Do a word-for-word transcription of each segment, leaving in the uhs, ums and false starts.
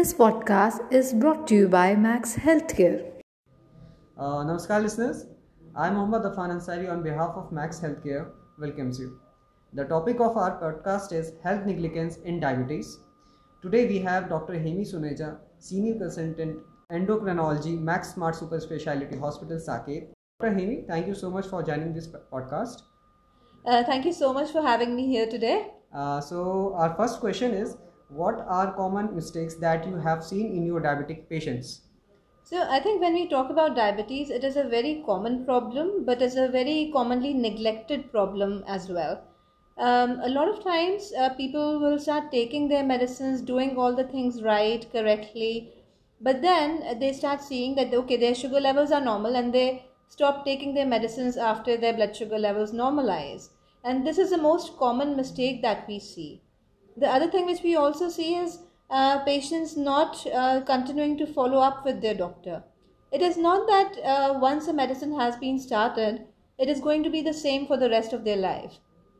This podcast is brought to you by Max Healthcare. Uh, Namaskar listeners, I am Mohammad Afnan Ansari on behalf of Max Healthcare welcomes you. The topic of our podcast is health negligence in diabetes. Today we have Doctor Hemi Suneja, Senior Consultant, Endocrinology, Max Smart Super Speciality Hospital, Saket. Doctor Hemi, thank you so much for joining this podcast. Uh, thank you so much for having me here today. Uh, so our first question is, what are common mistakes that you have seen in your diabetic patients? So I think when we talk about diabetes, it is a very common problem, but it's a very commonly neglected problem as well. Um, a lot of times uh, people will start taking their medicines, doing all the things right, correctly, but then they start seeing that, okay, their sugar levels are normal and they stop taking their medicines after their blood sugar levels normalize. And this is the most common mistake that we see. The other thing which we also see is uh, patients not uh, continuing to follow up with their doctor. It is not that uh, once a medicine has been started, it is going to be the same for the rest of their life.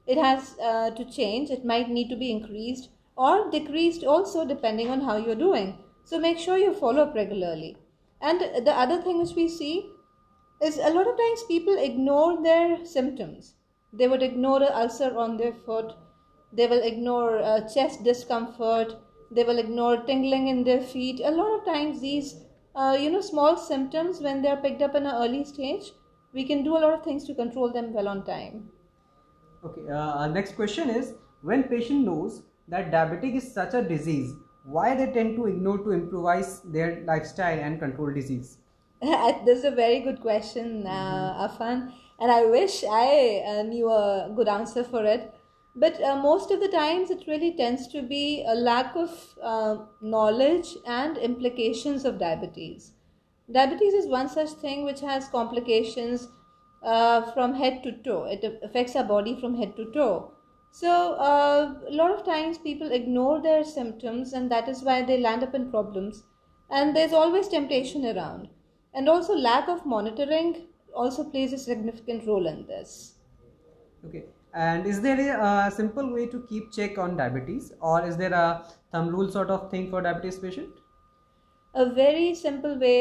It has uh, to change. It might need to be increased or decreased also depending on how you're doing. So make sure you follow up regularly. And the other thing which we see is a lot of times people ignore their symptoms. They would ignore an ulcer on their foot. They will ignore uh, chest discomfort. They will ignore tingling in their feet. A lot of times these uh, you know, small symptoms, when they are picked up in an early stage, we can do a lot of things to control them well on time. Okay, uh, our next question is, when patient knows that diabetic is such a disease, why they tend to ignore to improvise their lifestyle and control disease? This is a very good question, uh, Afan, and I wish I uh, knew a good answer for it. But uh, most of the times it really tends to be a lack of uh, knowledge and implications of diabetes. Diabetes is one such thing which has complications Uh, from head to toe. It affects our body from head to toe. So uh, a lot of times people ignore their symptoms, and that is why they land up in problems. And there's always temptation around. And also lack of monitoring also plays a significant role in this. Okay. And is there a, a simple way to keep check on diabetes, or is there a thumb rule sort of thing for diabetes patient? A very simple way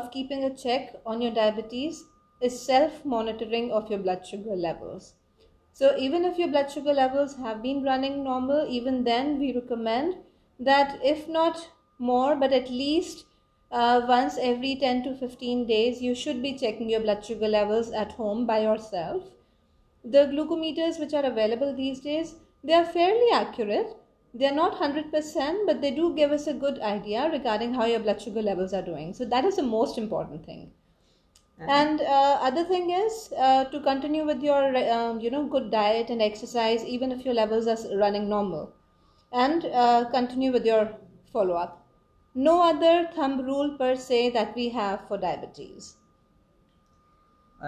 of keeping a check on your diabetes is self-monitoring of your blood sugar levels. So even if your blood sugar levels have been running normal, even then we recommend that if not more, but at least uh, once every ten to fifteen days, you should be checking your blood sugar levels at home by yourself. The glucometers which are available these days, they are fairly accurate. They are not one hundred percent, but they do give us a good idea regarding how your blood sugar levels are doing. So that is the most important thing. And uh, other thing is uh, to continue with your um, you know good diet and exercise even if your levels are running normal, and uh, continue with your follow up. No other thumb rule per se that we have for diabetes.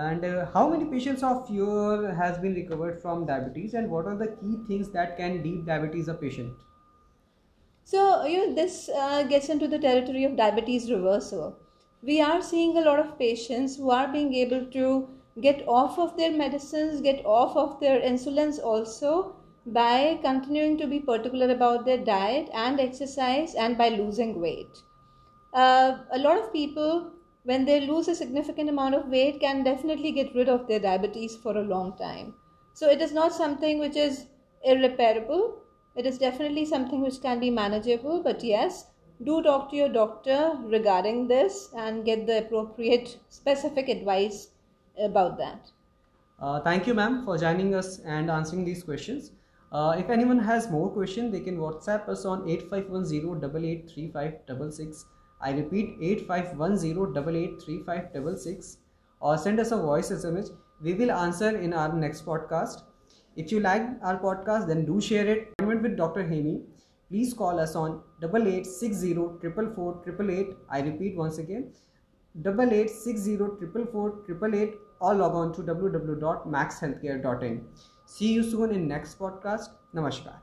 And uh, how many patients of yours has been recovered from diabetes, and what are the key things that can deep diabetes a patient? So you know, this uh, gets into the territory of diabetes reversal. We are seeing a lot of patients who are being able to get off of their medicines, get off of their insulins also by continuing to be particular about their diet and exercise, and by losing weight. Uh, a lot of people, when they lose a significant amount of weight, can definitely get rid of their diabetes for a long time. So it is not something which is irreparable. It is definitely something which can be manageable, but yes, do talk to your doctor regarding this and get the appropriate specific advice about that. Uh, thank you, ma'am, for joining us and answering these questions. Uh, if anyone has more questions, they can WhatsApp us on eight five one zero eight eight three five six six. I repeat, eight five one zero eight eight three five six six, or send us a voice S M S. We will answer in our next podcast. If you like our podcast, then do share it. Appointment with Doctor Hemi. Please call us on eight eight six zero four four four eight eight eight. I repeat once again, eight eight six zero four four four eight eight eight, or log on to w w w dot max healthcare dot in. See you soon in next podcast. Namaskar.